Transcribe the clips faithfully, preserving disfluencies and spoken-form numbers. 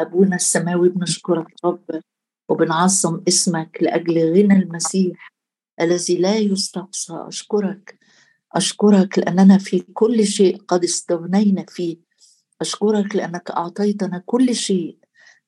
أبونا السماوي، بنشكرك رب وبنعظم اسمك لأجل غنى المسيح الذي لا يستقصى. أشكرك أشكرك لأننا في كل شيء قد استغنينا فيه. أشكرك لأنك أعطيتنا كل شيء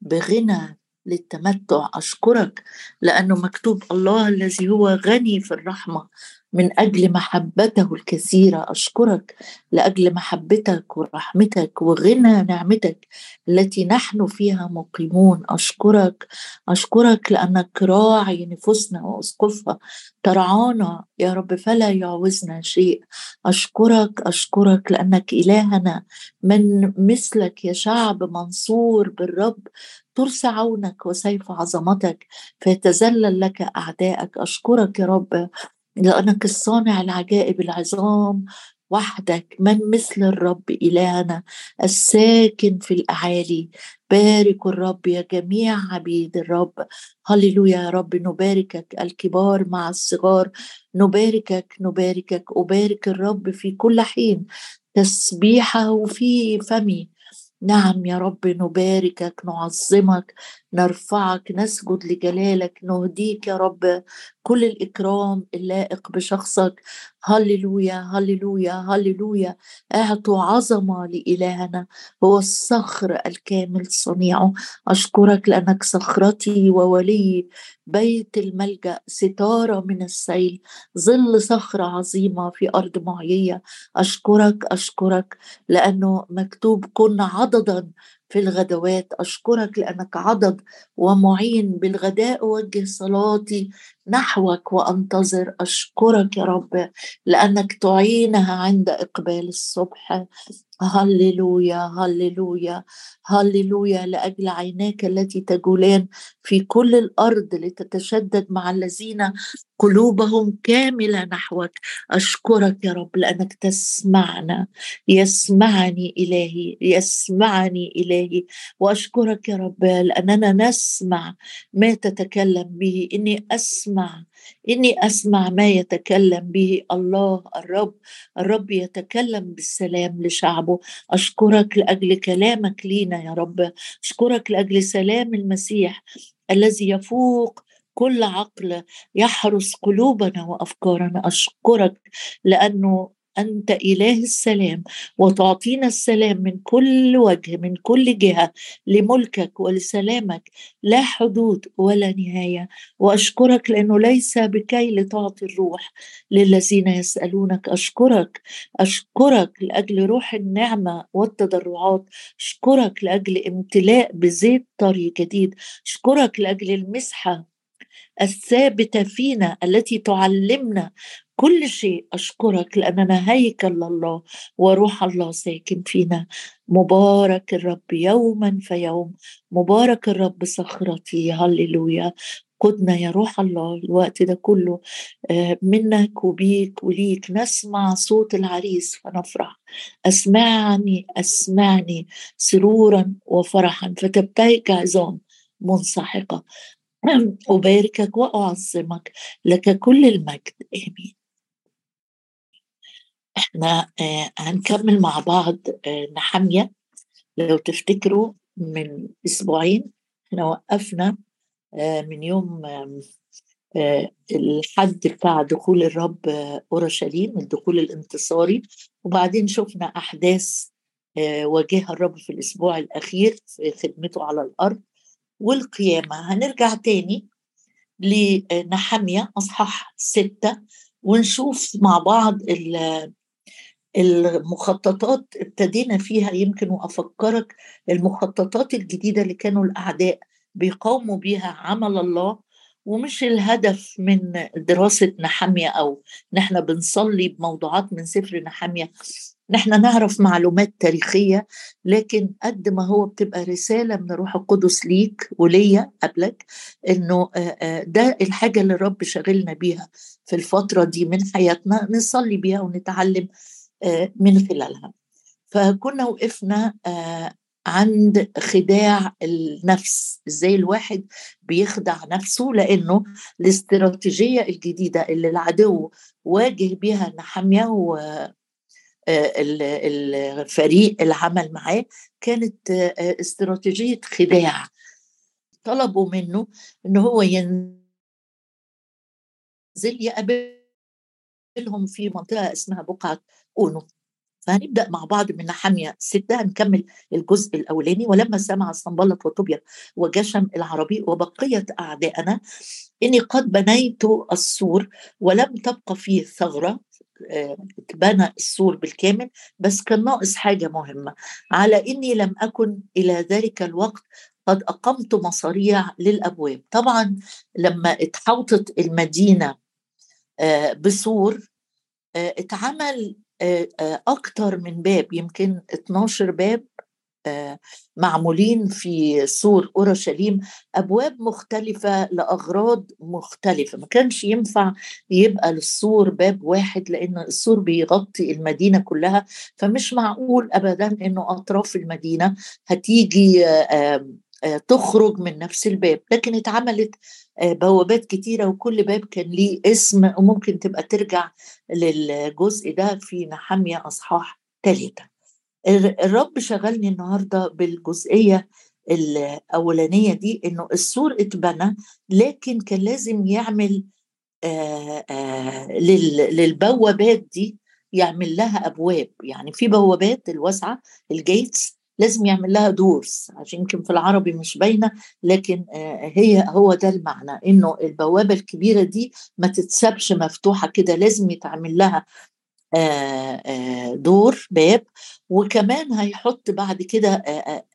بغنى للتمتع. أشكرك لأنه مكتوب الله الذي هو غني في الرحمة من أجل محبته الكثيرة. أشكرك لأجل محبتك ورحمتك وغنى نعمتك التي نحن فيها مقيمون. أشكرك أشكرك لأنك راعي نفوسنا وأسقفها، ترعانا يا رب فلا يعوزنا شيء. أشكرك أشكرك لأنك إلهنا، من مثلك يا شعب منصور بالرب، ترس عونك وسيف عظمتك فيتذلل لك أعدائك. أشكرك يا رب لأنك الصانع العجائب العظام وحدك. من مثل الرب إلهنا الساكن في الأعالي؟ بارك الرب يا جميع عبيد الرب. هللويا يا رب، نباركك الكبار مع الصغار، نباركك نباركك أبارك الرب في كل حين، تسبيحه في فمي. نعم يا رب، نباركك نعظمك نرفعك نسجد لجلالك، نهديك يا رب كل الإكرام اللائق بشخصك. هللويا هللويا هللويا. اعطوا عظمة لإلهنا، هو الصخر الكامل صنيعه. أشكرك لأنك صخرتي وولي، بيت الملجأ، ستارة من السيل، ظل صخرة عظيمة في أرض معية. أشكرك أشكرك لأنه مكتوب كن عضداً في الغدوات. أشكرك لأنك عضد ومعين، بالغداء أوجه صلاتي نحوك وأنتظر. أشكرك يا رب لأنك تعينها عند إقبال الصبح. هللويا هللويا هللويا. لأجل عيناك التي تجولان في كل الأرض لتتشدد مع الذين قلوبهم كاملة نحوك. أشكرك يا رب لأنك تسمعنا. يسمعني إلهي يسمعني إلهي. وأشكرك يا رب لأننا نسمع ما تتكلم به. إني أسمع إني أسمع ما يتكلم به الله الرب. الرب يتكلم بالسلام لشعبه. أشكرك لأجل كلامك لينا يا رب. أشكرك لأجل سلام المسيح الذي يفوق كل عقل، يحرس قلوبنا وأفكارنا. أشكرك لأنه أنت إله السلام، وتعطينا السلام من كل وجه من كل جهة، لملكك ولسلامك لا حدود ولا نهاية. وأشكرك لأنه ليس بكي لتعطي الروح للذين يسألونك. أشكرك أشكرك لأجل روح النعمة والتضرعات. أشكرك لأجل امتلاء بزيت طري جديد. أشكرك لأجل المسحة الثابتة فينا التي تعلمنا كل شيء. أشكرك لأننا هيكل الله وروح الله ساكن فينا. مبارك الرب يوما فيوم، مبارك الرب صخرتي. هللويا. قدنا يا روح الله الوقت ده كله منك وبيك وليك. نسمع صوت العريس فنفرح. أسمعني أسمعني سرورا وفرحا فتبتهج عظام منسحقة. أباركك وأعظمك، لك كل المجد. آمين. احنا هنكمل مع بعض نحمية. لو تفتكروا من أسبوعين احنا وقفنا من يوم الحد بتاع دخول الرب أورشليم، الدخول الانتصاري، وبعدين شفنا أحداث واجهها الرب في الأسبوع الأخير في خدمته على الأرض والقيامة. هنرجع تاني لنحمية أصحاح ستة ونشوف مع بعض المخططات ابتدينا فيها. يمكن وأفكرك المخططات الجديدة اللي كانوا الأعداء بيقاوموا بيها عمل الله. ومش الهدف من دراسة نحمية أو نحن بنصلي بموضوعات من سفر نحمية نحن نعرف معلومات تاريخية، لكن قد ما هو بتبقى رسالة من روح القدس ليك وليا قبلك، إنه ده الحاجة اللي الرب شغلنا بيها في الفترة دي من حياتنا، نصلي بيها ونتعلم من خلالها. فكنا وقفنا عند خداع النفس، إزاي الواحد بيخدع نفسه، لأنه الاستراتيجية الجديدة اللي العدو واجه بيها نحمية الفريق اللي عمل معاه كانت استراتيجية خداع. طلبوا منه إن هو ينزل يقابلهم في منطقة اسمها بقعة أونو. فهنبدأ مع بعض من نحامية ستة، هنكمل الجزء الأولاني. ولما سمع صنبلط وطوبيا وجشم العربي وبقية أعدائنا إني قد بنيت السور ولم تبقى فيه ثغرة، اتبنى السور بالكامل، بس كان ناقص حاجة مهمة، على إني لم أكن إلى ذلك الوقت قد أقمت مصاريع للأبواب. طبعا لما اتحوطت المدينة بسور اتعمل أكتر من باب، يمكن اتناشر باب معمولين في سور أورشليم، أبواب مختلفة لأغراض مختلفة. ما كانش ينفع يبقى للسور باب واحد لأن السور بيغطي المدينة كلها، فمش معقول أبدا أنه أطراف المدينة هتيجي تخرج من نفس الباب. لكن اتعملت بوابات كتيرة وكل باب كان ليه اسم، وممكن تبقى ترجع للجزء ده في نحمية أصحاح ثلاثة. الرب شغلني النهاردة بالجزئية الأولانية دي، إنه السور اتبنى لكن كان لازم يعمل آآ آآ للبوابات دي يعمل لها أبواب. يعني في بوابات الواسعة الجيتس لازم يعمل لها دورس، عشان يمكن في العربي مش باينة، لكن هي هو ده المعنى، إنه البوابة الكبيرة دي ما تتسبش مفتوحة كده، لازم يتعمل لها دور باب. وكمان هيحط بعد كده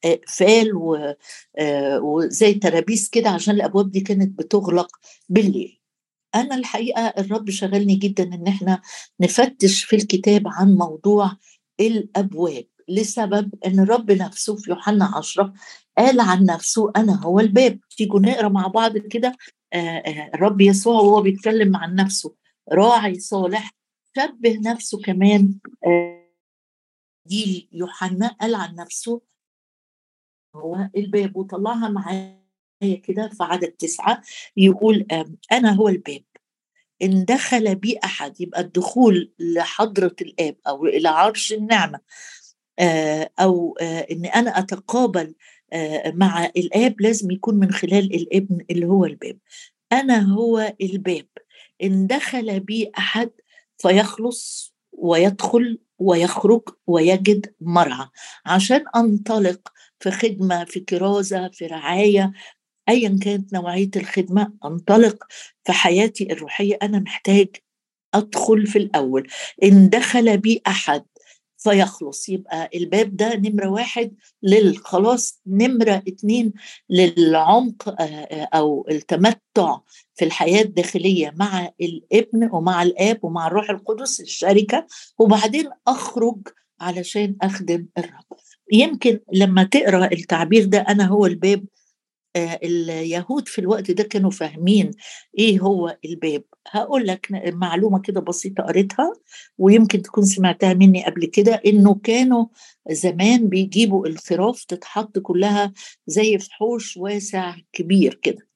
اقفال وزي ترابيس كده عشان الابواب دي كانت بتغلق بالليل. انا الحقيقه الرب شغلني جدا ان احنا نفتش في الكتاب عن موضوع الابواب، لسبب ان الرب نفسه في يوحنا عشرة قال عن نفسه انا هو الباب. تيجوا نقرا مع بعض كده الرب يسوع وهو بيتكلم عن نفسه، راعي صالح شبه نفسه. كمان دي يوحنا قال عن نفسه هو الباب، وطلعها معايا كده في عدد تسعة، يقول أنا هو الباب، إن دخل بي أحد، يبقى الدخول لحضرة الآب أو إلى عرش النعمة أو إن أنا أتقابل مع الآب لازم يكون من خلال الابن اللي هو الباب. أنا هو الباب، إن دخل بي أحد فيخلص ويدخل ويخرج ويجد مرعى، عشان أنطلق في خدمة، في كرازة، في رعاية، أيا كانت نوعية الخدمة، أنطلق في حياتي الروحية أنا محتاج أدخل في الأول. إن دخل بي أحد فيخلص، يبقى الباب ده نمرة واحد للخلاص، نمرة اتنين للعمق أو التمتع في الحياة الداخلية مع الابن ومع الآب ومع الروح القدس الشركة، وبعدين أخرج علشان أخدم الرب. يمكن لما تقرأ التعبير ده أنا هو الباب، اليهود في الوقت ده كانوا فاهمين إيه هو الباب. هقول لك معلومة كده بسيطة قريتها ويمكن تكون سمعتها مني قبل كده، إنه كانوا زمان بيجيبوا الخراف تتحط كلها زي في حوش واسع كبير كده،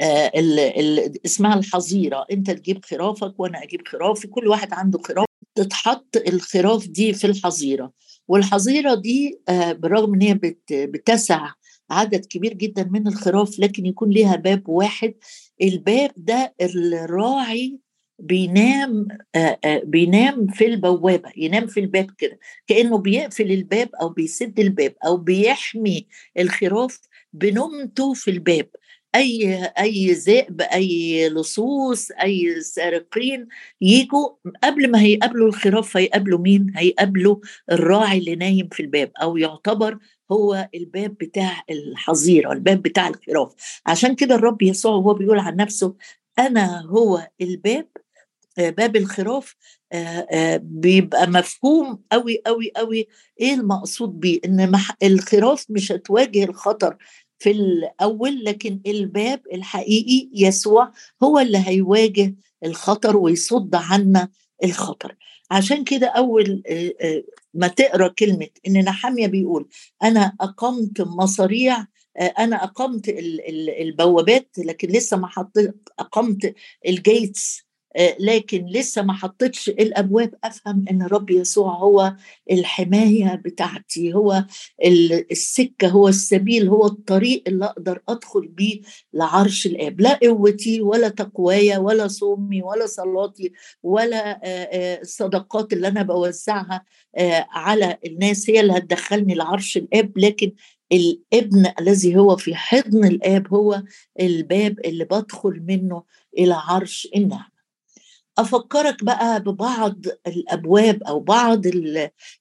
آه ال ال اسمها الحظيرة، أنت تجيب خرافك وأنا أجيب خرافي، كل واحد عنده خراف، تتحط الخراف دي في الحظيرة. والحظيرة دي آه بالرغم إن هي بتسع عدد كبير جدا من الخراف، لكن يكون لها باب واحد. الباب ده الراعي بينام آآ آآ بينام في البوابة، ينام في الباب كده كأنه بيقفل الباب أو بيسد الباب أو بيحمي الخراف بنومته في الباب. أي أي ذئب، أي لصوص، أي سارقين يجوا قبل ما هيقابلوا الخراف هيقابلوا مين؟ هيقابلوا الراعي اللي نايم في الباب، أو يعتبر هو الباب بتاع الحظيرة، الباب بتاع الخراف. عشان كده الرب يسوع وهو بيقول عن نفسه أنا هو الباب، باب الخراف، بيبقى مفهوم قوي قوي قوي إيه المقصود بيه، إن الخراف مش هتواجه الخطر في الأول، لكن الباب الحقيقي يسوع هو اللي هيواجه الخطر ويصد عنا الخطر. عشان كده أول ما تقرأ كلمة إن نحمية بيقول أنا أقمت مصاريع، أنا أقمت البوابات، لكن لسه ما حطيت أقمت الجيتس لكن لسه ما حطتش الأبواب أفهم أن رب يسوع هو الحماية بتاعتي، هو السكة، هو السبيل، هو الطريق اللي أقدر أدخل بيه لعرش الآب. لا قوتي ولا تقوايا ولا صومي ولا صلاتي ولا الصدقات اللي أنا بوزعها على الناس هي اللي هتدخلني لعرش الآب، لكن الابن الذي هو في حضن الآب هو الباب اللي بدخل منه إلى عرش النعمة. أفكرك بقى ببعض الأبواب أو بعض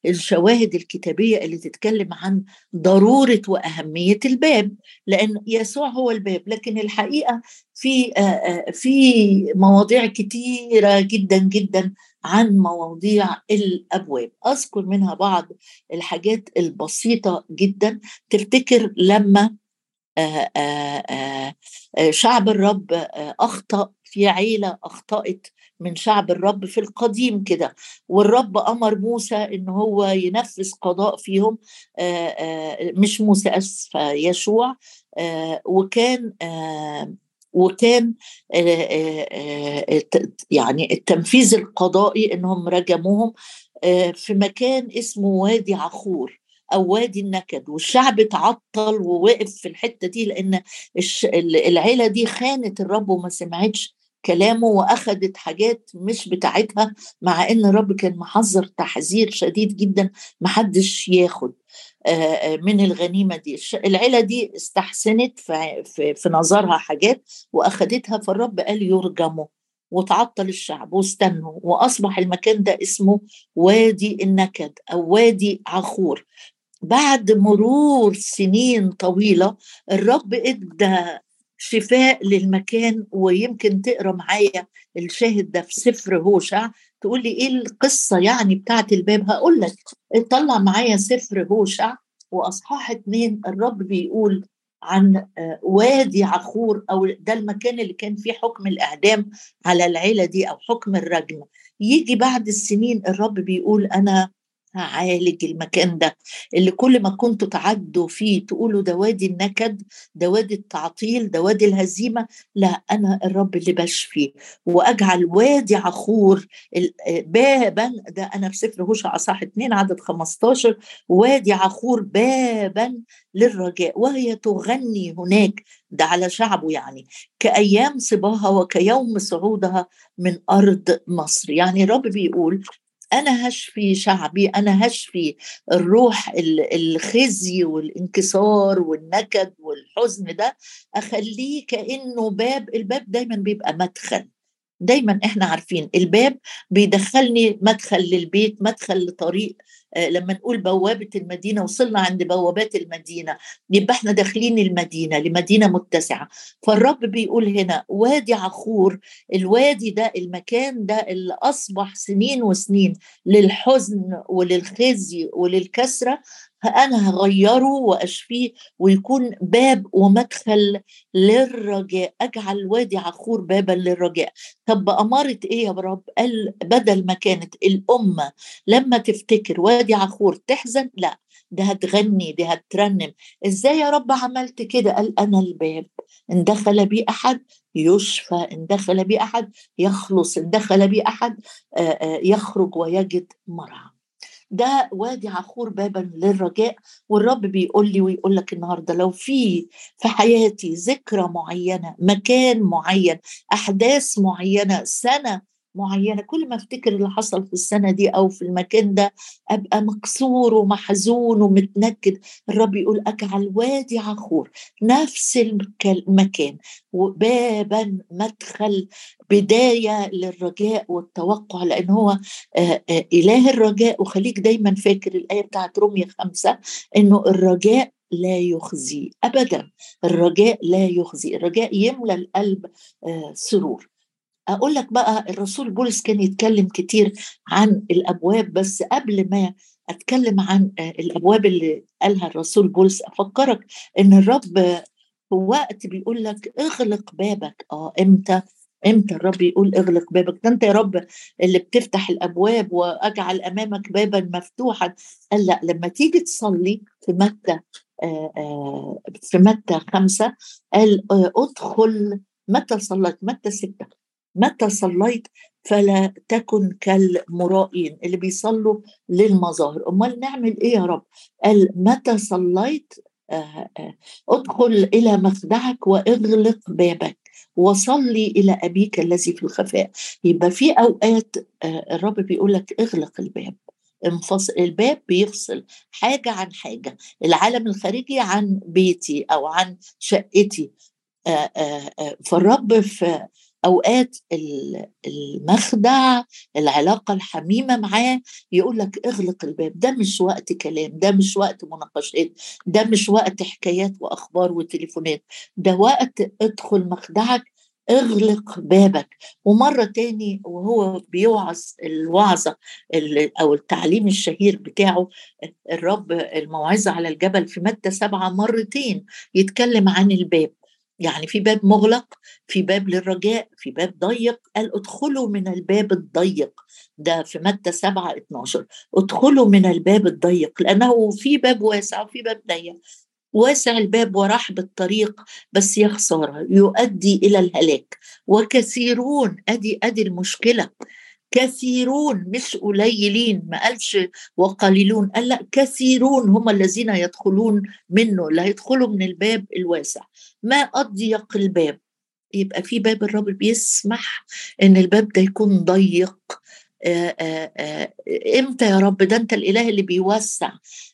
الشواهد الكتابية اللي تتكلم عن ضرورة وأهمية الباب، لأن يسوع هو الباب. لكن الحقيقة في في مواضيع كتيرة جدا جدا عن مواضيع الأبواب. أذكر منها بعض الحاجات البسيطة جدا. تفتكر لما شعب الرب أخطأ في عيلة أخطأت من شعب الرب في القديم كده، والرب أمر موسى إن هو ينفذ قضاء فيهم، مش موسى أسفة يشوع، وكان وكان يعني التنفيذ القضائي إنهم رجموهم في مكان اسمه وادي عخور أو وادي النكد، والشعب اتعطل ووقف في الحتة دي لأن العيلة دي خانت الرب وما سمعتش كلامه وأخدت حاجات مش بتاعتها، مع إن الرب كان محذر تحذير شديد جدا محدش ياخد من الغنيمة دي. العيلة دي استحسنت في نظرها حاجات وأخدتها، فالرب قال يرجموا، وتعطل الشعب واستنوا، وأصبح المكان ده اسمه وادي النكد أو وادي عخور. بعد مرور سنين طويلة الرب ادى شفاء للمكان، ويمكن تقرأ معايا الشاهد ده في سفر هوشع. تقول لي ايه القصة يعني بتاعت الباب؟ هقول لك، اطلع معايا سفر هوشع واصحاح اتنين. الرب بيقول عن وادي عخور، او ده المكان اللي كان فيه حكم الإعدام على العيلة دي او حكم الرجم. يجي بعد السنين الرب بيقول انا هعالج المكان ده اللي كل ما كنتوا تعدوا فيه تقولوا ده وادي النكد، ده وادي التعطيل، ده وادي الهزيمة، لا أنا الرب اللي بشفي، وأجعل وادي عخور بابا. ده أنا في سفر هوشع أصحاح اتنين عدد خمستاشر. وادي عخور بابا للرجاء وهي تغني هناك، ده على شعبه يعني، كأيام صباها وكيوم صعودها من أرض مصر. يعني الرب بيقول أنا هشفي شعبي، أنا هشفي الروح الخزي والانكسار والنكد والحزن ده، أخليه كأنه باب. الباب دايما بيبقى مدخل، دايما احنا عارفين الباب بيدخلني مدخل للبيت، مدخل لطريق. لما نقول بوابة المدينة وصلنا عند بوابات المدينة يبقى احنا داخلين المدينة، لمدينة متسعة. فالرب بيقول هنا وادي عخور، الوادي ده المكان ده اللي أصبح سنين وسنين للحزن وللخزي وللكسرة، أنا هغيره وأشفيه ويكون باب ومدخل للرجاء. أجعل وادي عخور بابا للرجاء. طب أمرت إيه يا رب؟ قال بدل ما كانت الأمة لما تفتكر وادي عخور تحزن، لا ده هتغني، ده هترنم. إزاي يا رب عملت كده؟ قال أنا الباب، إن دخل بي أحد يشفى، إن دخل بي أحد يخلص، إن دخل بي أحد يخرج ويجد مرعى. ده وادي عخور بابا للرجاء. والرب بيقول لي ويقول لك النهارده لو في في حياتي ذكرى معينه، مكان معين، احداث معينه، سنه معينه، كل ما افتكر اللي حصل في السنه دي او في المكان ده ابقى مكسور ومحزون ومتنكد، الرب يقول اجعل وادي عخور نفس المكان وبابا مدخل بداية للرجاء والتوقع، لأن هو إله الرجاء. وخليك دايما فاكر الآية بتاعت رومية خمسة إنه الرجاء لا يخزي أبدا، الرجاء لا يخزي، الرجاء يملى القلب سرور. أقول لك بقى الرسول بولس كان يتكلم كتير عن الأبواب، بس قبل ما أتكلم عن الأبواب اللي قالها الرسول بولس أفكرك إن الرب في وقت بيقول لك اغلق بابك. آه إمتى؟ امتى الرب يقول اغلق بابك؟ ده انت يا رب اللي بتفتح الابواب واجعل امامك بابا مفتوحا. قال لا، لما تيجي تصلي في متى في متى خمسة قال ادخل. متى صلت؟ متى ستة. متى صليت فلا تكن كالمرائين اللي بيصلوا للمظاهر. أمال نعمل إيه يا رب؟ قال متى صليت أدخل إلى مخدعك وأغلق بابك وصلي إلى أبيك الذي في الخفاء. يبقى في أوقات الرب بيقولك اغلق الباب، انفصل الباب، بيفصل حاجة عن حاجة، العالم الخارجي عن بيتي أو عن شقتي. فالرب في أوقات المخدع، العلاقة الحميمة معاه، يقولك اغلق الباب. ده مش وقت كلام، ده مش وقت مناقشات، ده مش وقت حكايات وأخبار وتليفونات، ده وقت ادخل مخدعك اغلق بابك. ومرة تاني وهو بيوعظ الوعظة أو التعليم الشهير بتاعه الرب، الموعظة على الجبل في متى سبعة، مرتين يتكلم عن الباب. يعني في باب مغلق، في باب للرجاء، في باب ضيق. قال ادخلوا من الباب الضيق، ده في متى سبعة اتناشر، ادخلوا من الباب الضيق لأنه في باب واسع وفي باب ضيق. واسع الباب ورحب الطريق بس يا خسارة يؤدي إلى الهلاك، وكثيرون، أدي أدي المشكلة، كثيرون مش قليلين، ما قالش وقليلون، قال لا كثيرون هم الذين يدخلون منه، اللي هيدخلوا من الباب الواسع. ما أضيق الباب، يبقى في باب الرب بيسمح إن الباب ده يكون ضيق. آآ آآ إمتى يا رب؟ ده أنت الإله اللي بيوسع.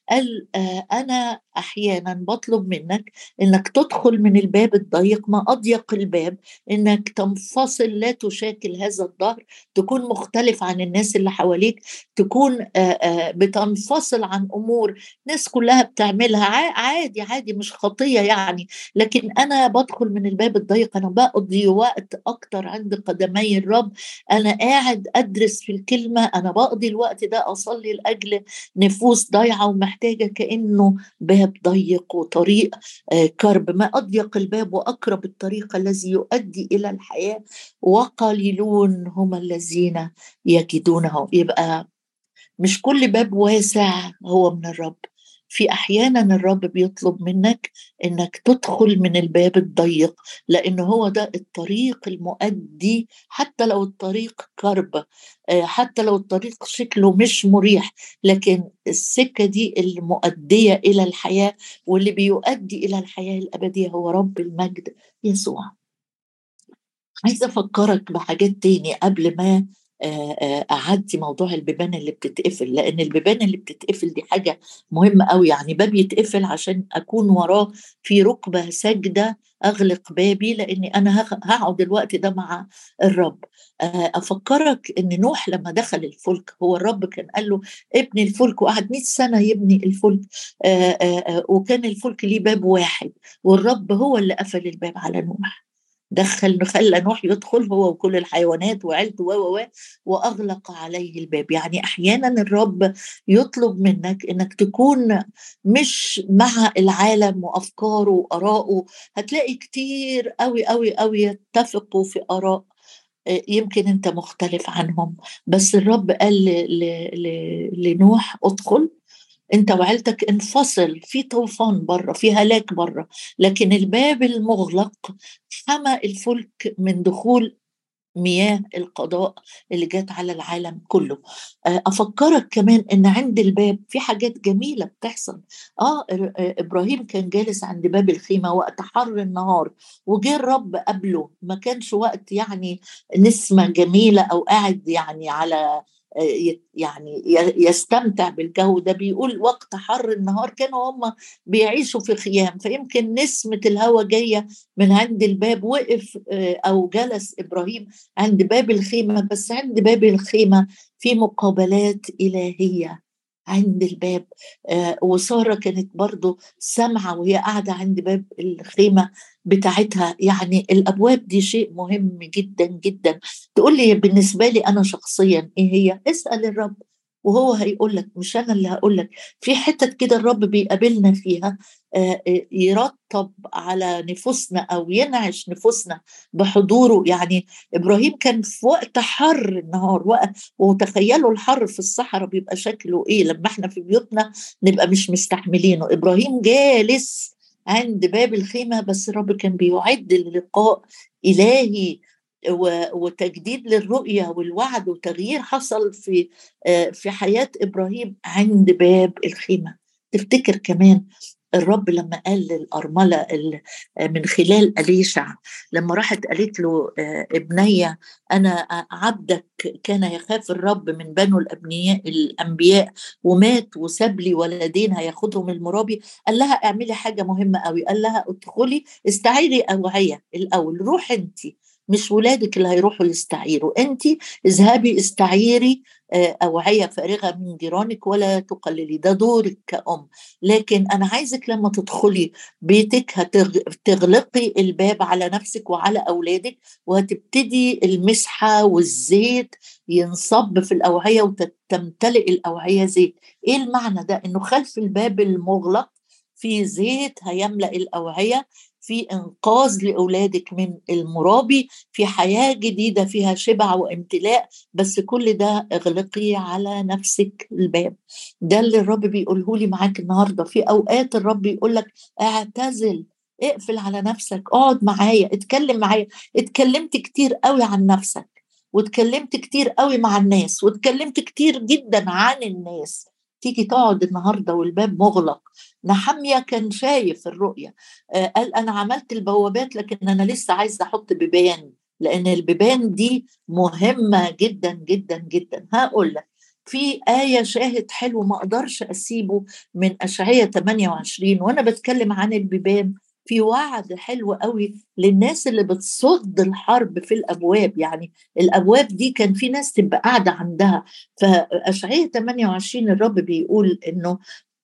قال أنا أحيانا بطلب منك إنك تدخل من الباب الضيق، ما أضيق الباب، إنك تنفصل، لا تشاكل هذا الظهر، تكون مختلف عن الناس اللي حواليك، تكون آآ آآ بتنفصل عن أمور ناس كلها بتعملها عادي عادي، مش خطية يعني. لكن أنا بدخل من الباب الضيق، أنا بقضي وقت أكتر عند قدمي الرب، أنا قاعد أدرس في الكلمة، أنا بقضي الوقت ده أصلي لأجل نفوس ضيعة ومحتاجة محتاجة، كأنه باب ضيق وطريق كرب. ما أضيق الباب وأقرب الطريق الذي يؤدي إلى الحياة، وقليلون هم الذين يجدونه. يبقى مش كل باب واسع هو من الرب، في أحيانا الرب بيطلب منك إنك تدخل من الباب الضيق، لأنه هو ده الطريق المؤدي، حتى لو الطريق كرب، حتى لو الطريق شكله مش مريح، لكن السكة دي المؤدية إلى الحياة، واللي بيؤدي إلى الحياة الأبدية هو رب المجد يسوع. عايزة أفكرك بحاجات تاني قبل ما أعدي موضوع البيبان اللي بتتقفل، لأن البيبان اللي بتتقفل دي حاجة مهمة قوي. يعني باب يتقفل عشان أكون وراه في ركبة سجدة، أغلق بابي لأني أنا هقعد الوقت ده مع الرب. أفكرك إن نوح لما دخل الفلك، هو الرب كان قال له ابني الفلك، وقعد مئة سنة يبني الفلك، وكان الفلك ليه باب واحد، والرب هو اللي قفل الباب على نوح، دخل خلى نوح يدخل هو وكل الحيوانات وعيلته و واغلق عليه الباب. يعني احيانا الرب يطلب منك انك تكون مش مع العالم وافكاره وارائه. هتلاقي كتير قوي قوي قوي يتفقوا في اراء يمكن انت مختلف عنهم، بس الرب قال لنوح ادخل انت وعيلتك، انفصل، في طوفان بره، في هلاك بره، لكن الباب المغلق حمى الفلك من دخول مياه القضاء اللي جات على العالم كله. أفكرك كمان إن عند الباب في حاجات جميلة بتحصل. آه إبراهيم كان جالس عند باب الخيمة وقت حر النهار، وجه الرب قبله، ما كانش وقت يعني نسمة جميلة أو قاعد يعني على يعني يستمتع بالجو ده، بيقول وقت حر النهار كانوا هم بيعيشوا في خيام، فيمكن نسمة الهوا جاية من عند الباب. وقف أو جلس إبراهيم عند باب الخيمة، بس عند باب الخيمة في مقابلات إلهية عند الباب. وسارة كانت برضو سامعة وهي قاعدة عند باب الخيمة بتاعتها. يعني الأبواب دي شيء مهم جدا جدا. تقول لي بالنسبة لي أنا شخصيا إيه هي؟ اسأل الرب وهو هيقولك، مش أنا اللي هقولك. في حتة كده الرب بيقابلنا فيها، يرطب على نفوسنا أو ينعش نفوسنا بحضوره. يعني إبراهيم كان في وقت حر النهار، وتخيلوا الحر في الصحراء بيبقى شكله إيه لما احنا في بيوتنا نبقى مش مستحملينه. إبراهيم جالس عند باب الخيمة، بس الرب كان بيعد للقاء إلهي وتجديد للرؤية والوعد وتغيير حصل في في حياة إبراهيم عند باب الخيمة. تفتكر كمان الرب لما قال للأرملة من خلال أليشع لما راحت قالت له ابنية أنا عبدك كان يخاف الرب من بنو الأبنياء الأنبياء ومات وساب لي ولدين هياخدهم المرابي، قال لها اعملي حاجة مهمة قوي، قال لها ادخلي استعيري أوعية الأول، روح أنت مش ولادك اللي هيروحوا يستعيروا، أنت اذهبي استعيري أوعية فارغة من جيرانك ولا تقللي، ده دورك كأم، لكن أنا عايزك لما تدخلي بيتك هتغلقي الباب على نفسك وعلى أولادك وهتبتدي المسحة والزيت ينصب في الأوعية وتمتلئ الأوعية زيت. إيه المعنى ده؟ إنه خلف الباب المغلق في زيت هيملأ الأوعية، في إنقاذ لأولادك من المرابي، في حياة جديدة فيها شبع وامتلاء، بس كل ده اغلقي على نفسك الباب. ده اللي الرب بيقوله لي معاك النهاردة. في أوقات الرب بيقولك اعتزل، اقفل على نفسك، اقعد معايا، اتكلم معايا. اتكلمت كتير قوي عن نفسك، واتكلمت كتير قوي مع الناس، واتكلمت كتير جدا عن الناس. تيجي تقعد النهاردة والباب مغلق. نحمية كان شايف الرؤية، آه قال أنا عملت البوابات لكن أنا لسه عايز أحط بيبان، لأن البيبان دي مهمة جدا جدا جدا. هقول لك في آية شاهد حلو ما أقدرش أسيبه من أشعية ثمانية وعشرين وأنا بتكلم عن البيبان. في وعد حلو قوي للناس اللي بتصد الحرب في الأبواب، يعني الأبواب دي كان في ناس تبقى قاعدة عندها. فأشعية ثمانية وعشرين الرب بيقول إنه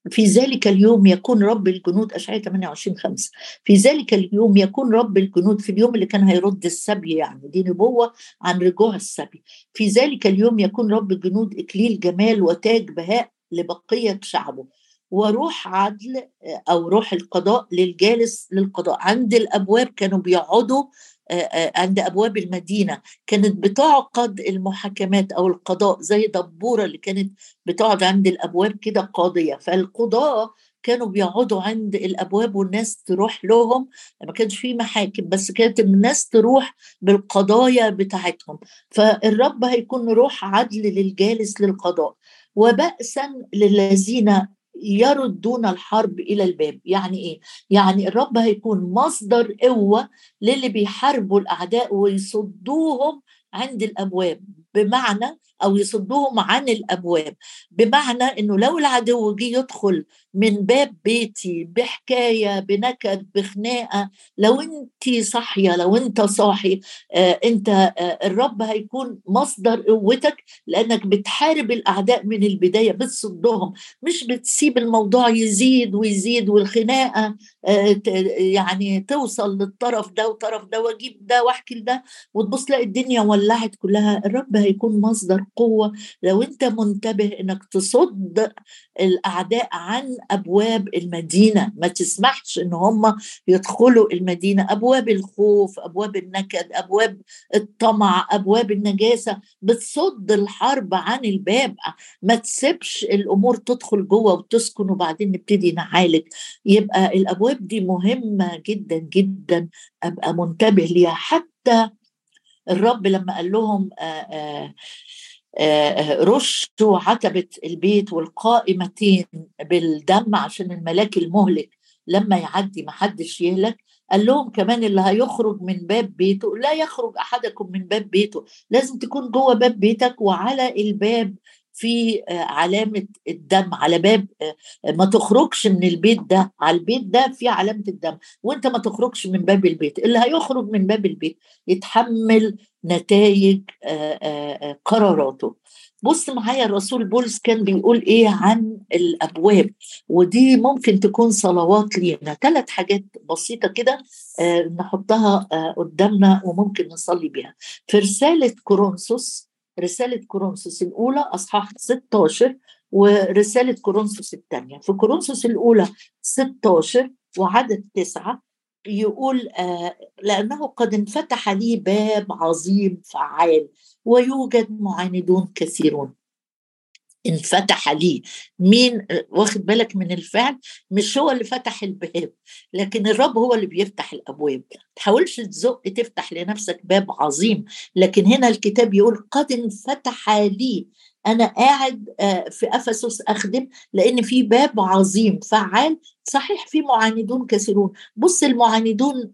في ذلك اليوم يكون رب الجنود، أشعية ثمانية وعشرين خمسة، في ذلك اليوم يكون رب الجنود، في اليوم اللي كان هيرد السبي، يعني دي نبوة عن رجوع السبي. في ذلك اليوم يكون رب الجنود إكليل جمال وتاج بهاء لبقية شعبه، وروح عدل أو روح القضاء للجالس للقضاء. عند الأبواب كانوا بيقعدوا، عند أبواب المدينة كانت بتعقد المحاكمات أو القضاء، زي دبورة اللي كانت بتقعد عند الأبواب كده قاضية. فالقضاء كانوا بيقعدوا عند الأبواب والناس تروح لهم، ما كانش فيه محاكم بس كانت الناس تروح بالقضايا بتاعتهم. فالرب هيكون روح عدل للجالس للقضاء وبأسا للذين يردون الحرب إلى الباب. يعني إيه؟ يعني الرب هيكون مصدر قوة للي بيحاربوا الأعداء ويصدوهم عند الأبواب، بمعنى أو يصدوهم عن الأبواب، بمعنى إنه لو العدو جي يدخل من باب بيتي بحكاية بنكد بخناقة، لو أنت صاحية لو أنت صاحي آه أنت آه الرب هيكون مصدر قوتك، لأنك بتحارب الأعداء من البداية، بتصدهم، مش بتسيب الموضوع يزيد ويزيد والخناقة آه يعني توصل للطرف ده وطرف ده واجيب ده واحكي ده وتبص لا الدنيا ولعت كلها. الرب هيكون مصدر قوة لو أنت منتبه إنك تصد الأعداء عن أبواب المدينة، ما تسمحش إن هم يدخلوا المدينة. أبواب الخوف، أبواب النكد، أبواب الطمع، أبواب النجاسة، بتصد الحرب عن الباب. ما تسيبش الأمور تدخل جوه وتسكن وبعدين نبتدي نعالج. يبقى الأبواب دي مهمة جدا جدا، أبقى منتبه ليها. حتى الرب لما قال لهم آآ آآ رشوا عتبة البيت والقائمتين بالدم عشان الملاك المهلك لما يعدي محدش يهلك، قال لهم كمان اللي هيخرج من باب بيته لا يخرج أحدكم من باب بيته. لازم تكون جوه باب بيتك، وعلى الباب في علامة الدم، على باب ما تخرجش من البيت ده، على البيت ده في علامة الدم، وانت ما تخرجش من باب البيت. اللي هيخرج من باب البيت يتحمل نتائج قراراته. بص معايا الرسول بولس كان بيقول ايه عن الأبواب، ودي ممكن تكون صلوات لينا. ثلاث حاجات بسيطة كده نحطها قدامنا وممكن نصلي بها. في رسالة كورنثوس، رسالة كورنثوس الأولى أصحاح ستة عشر ورسالة كورنثوس الثانية. في كورنثوس الأولى ستة عشر وعدد تسعة يقول آه لأنه قد انفتح لي باب عظيم فعال ويوجد معاندون كثيرون انفتح ليه. مين واخد بالك من الفعل؟ مش هو اللي فتح الباب، لكن الرب هو اللي بيفتح الأبواب. تحاولش تزق تفتح لنفسك باب عظيم، لكن هنا الكتاب يقول قد انفتح ليه. أنا قاعد في أفسس أخدم لأن في باب عظيم فعال. صحيح في معاندون كثيرون، بص المعاندون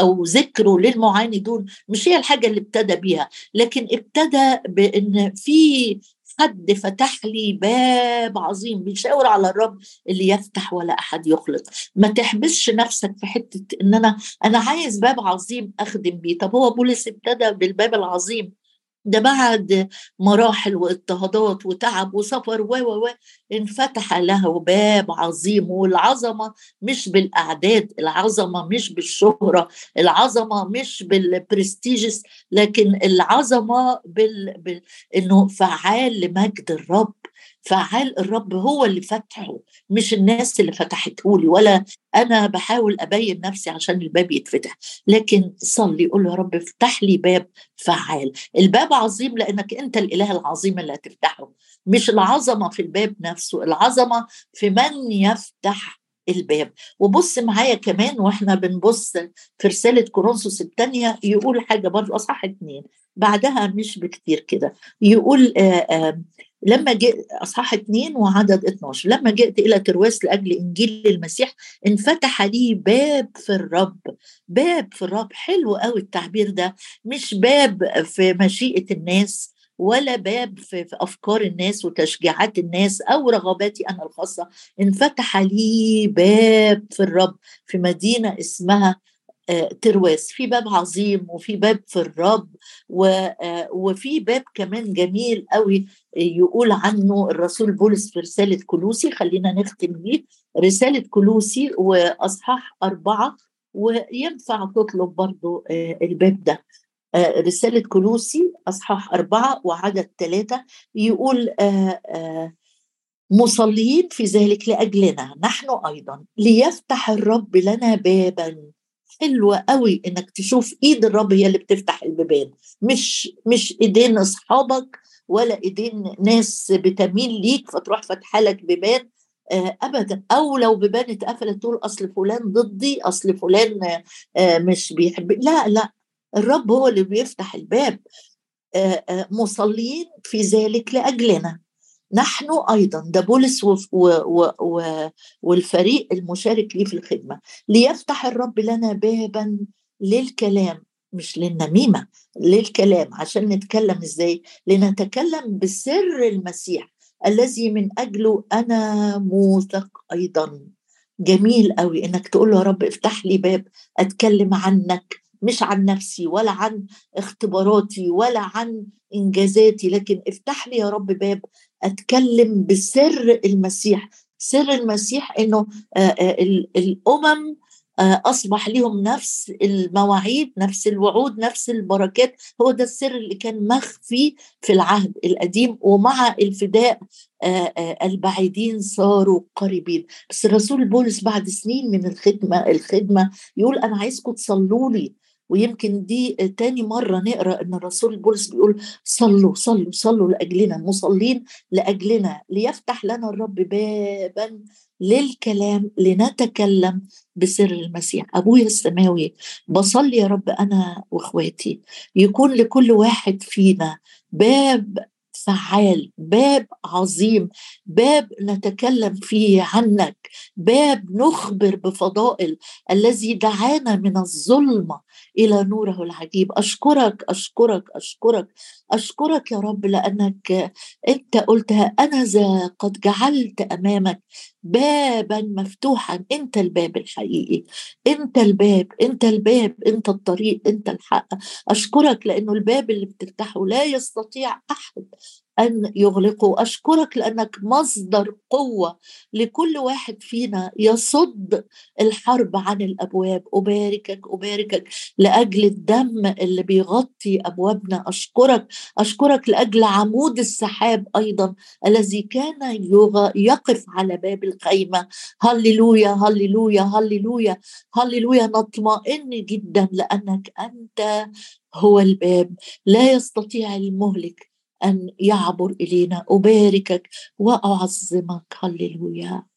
أو ذكره للمعاندون مش هي الحاجة اللي ابتدى بيها، لكن ابتدى بأن في حد فتح لي باب عظيم. بيشاور على الرب اللي يفتح ولا أحد يخلط. ما تحبسش نفسك في حتة أن أنا أنا عايز باب عظيم أخدم بيه. طب هو بولس ابتدى بالباب العظيم ده بعد مراحل واضطهادات وتعب وسفر و و و انفتح له باب عظيم. والعظمه مش بالاعداد، العظمه مش بالشهره، العظمه مش بالبرستيجس، لكن العظمه بال... بال... انه فعال لمجد الرب. فعال الرب هو اللي فتحه، مش الناس اللي فتحته لي، ولا أنا بحاول أبين نفسي عشان الباب يتفتح. لكن صلي قول يا رب افتح لي باب فعال. الباب عظيم لأنك أنت الإله العظيم اللي هتفتحه، مش العظمة في الباب نفسه، العظمة في من يفتح الباب. وبص معايا كمان وإحنا بنبص في رسالة كورنثوس الثانية يقول حاجة برضه أصح اتنين بعدها مش بكتير كده، يقول آآ آآ لما جئت أصحاح اتنين وعدد اتناشر، لما جئت إلى ترواس لأجل إنجيل المسيح انفتح لي باب في الرب. باب في الرب حلو قوي التعبير ده، مش باب في مشيئة الناس ولا باب في أفكار الناس وتشجيعات الناس أو رغباتي أنا الخاصة. انفتح لي باب في الرب في مدينة اسمها ترواس. في باب عظيم وفي باب في الرب، وفي باب كمان جميل قوي يقول عنه الرسول بولس في رسالة كولوسي. خلينا نختم بيه رسالة كولوسي وأصحاح أربعة، وينفع تطلب برضو الباب ده. رسالة كولوسي أصحاح أربعة وعدد ثلاثة يقول مصلين في ذلك لأجلنا نحن أيضا ليفتح الرب لنا بابا. حلوة قوي انك تشوف ايد الرب هي اللي بتفتح البيبان، مش مش ايدين اصحابك ولا ايدين ناس بتميل ليك فتروح فتحلك بيبان آه ابدا. او لو بيبان اتقفلت تقول اصل فلان ضدي، اصل فلان آه مش بيحب. لا لا، الرب هو اللي بيفتح الباب. آه آه مصلين في ذلك لاجلنا نحن أيضا، ده بولس و... و... و... والفريق المشارك ليه في الخدمة، ليفتح الرب لنا بابا للكلام، مش للنميمة، للكلام. عشان نتكلم إزاي؟ لنتكلم بسر المسيح الذي من أجله أنا موثق أيضا. جميل قوي إنك تقول له يا رب افتح لي باب أتكلم عنك، مش عن نفسي ولا عن اختباراتي ولا عن إنجازاتي، لكن افتح لي يا رب باب أتكلم بسر المسيح. سر المسيح إنه الأمم أصبح لهم نفس المواعيد، نفس الوعود، نفس البركات. هو ده السر اللي كان مخفي في العهد القديم، ومع الفداء البعيدين صاروا قريبين. بس الرسول بولس بعد سنين من الخدمة الخدمة يقول أنا عايزكم تصلوا لي. ويمكن دي تاني مرة نقرأ أن الرسول بولس بيقول صلوا صلوا صلوا لأجلنا، مصلين لأجلنا ليفتح لنا الرب بابا للكلام لنتكلم بسر المسيح. أبويا السماوي بصلي يا رب أنا وإخواتي يكون لكل واحد فينا باب فعال، باب عظيم، باب نتكلم فيه عنك، باب نخبر بفضائل الذي دعانا من الظلمة إلى نوره العجيب. أشكرك أشكرك أشكرك أشكرك يا رب، لأنك أنت قلتها أنا ذا قد جعلت أمامك بابا مفتوحا. أنت الباب الحقيقي، أنت الباب، أنت الباب، أنت الطريق، أنت الحق. أشكرك لأنه الباب اللي بتفتحه لا يستطيع أحد أن يغلقه. أشكرك لأنك مصدر قوة لكل واحد فينا يصد الحرب عن الأبواب. أباركك أباركك لأجل الدم اللي بيغطي أبوابنا. أشكرك أشكرك لأجل عمود السحاب أيضا الذي كان يقف على باب الخيمة. هللويا هللويا هللويا هللويا. نطمئن جدا لأنك أنت هو الباب، لا يستطيع المهلك أن يعبر إلينا. أباركك وأعظمك. هللويا.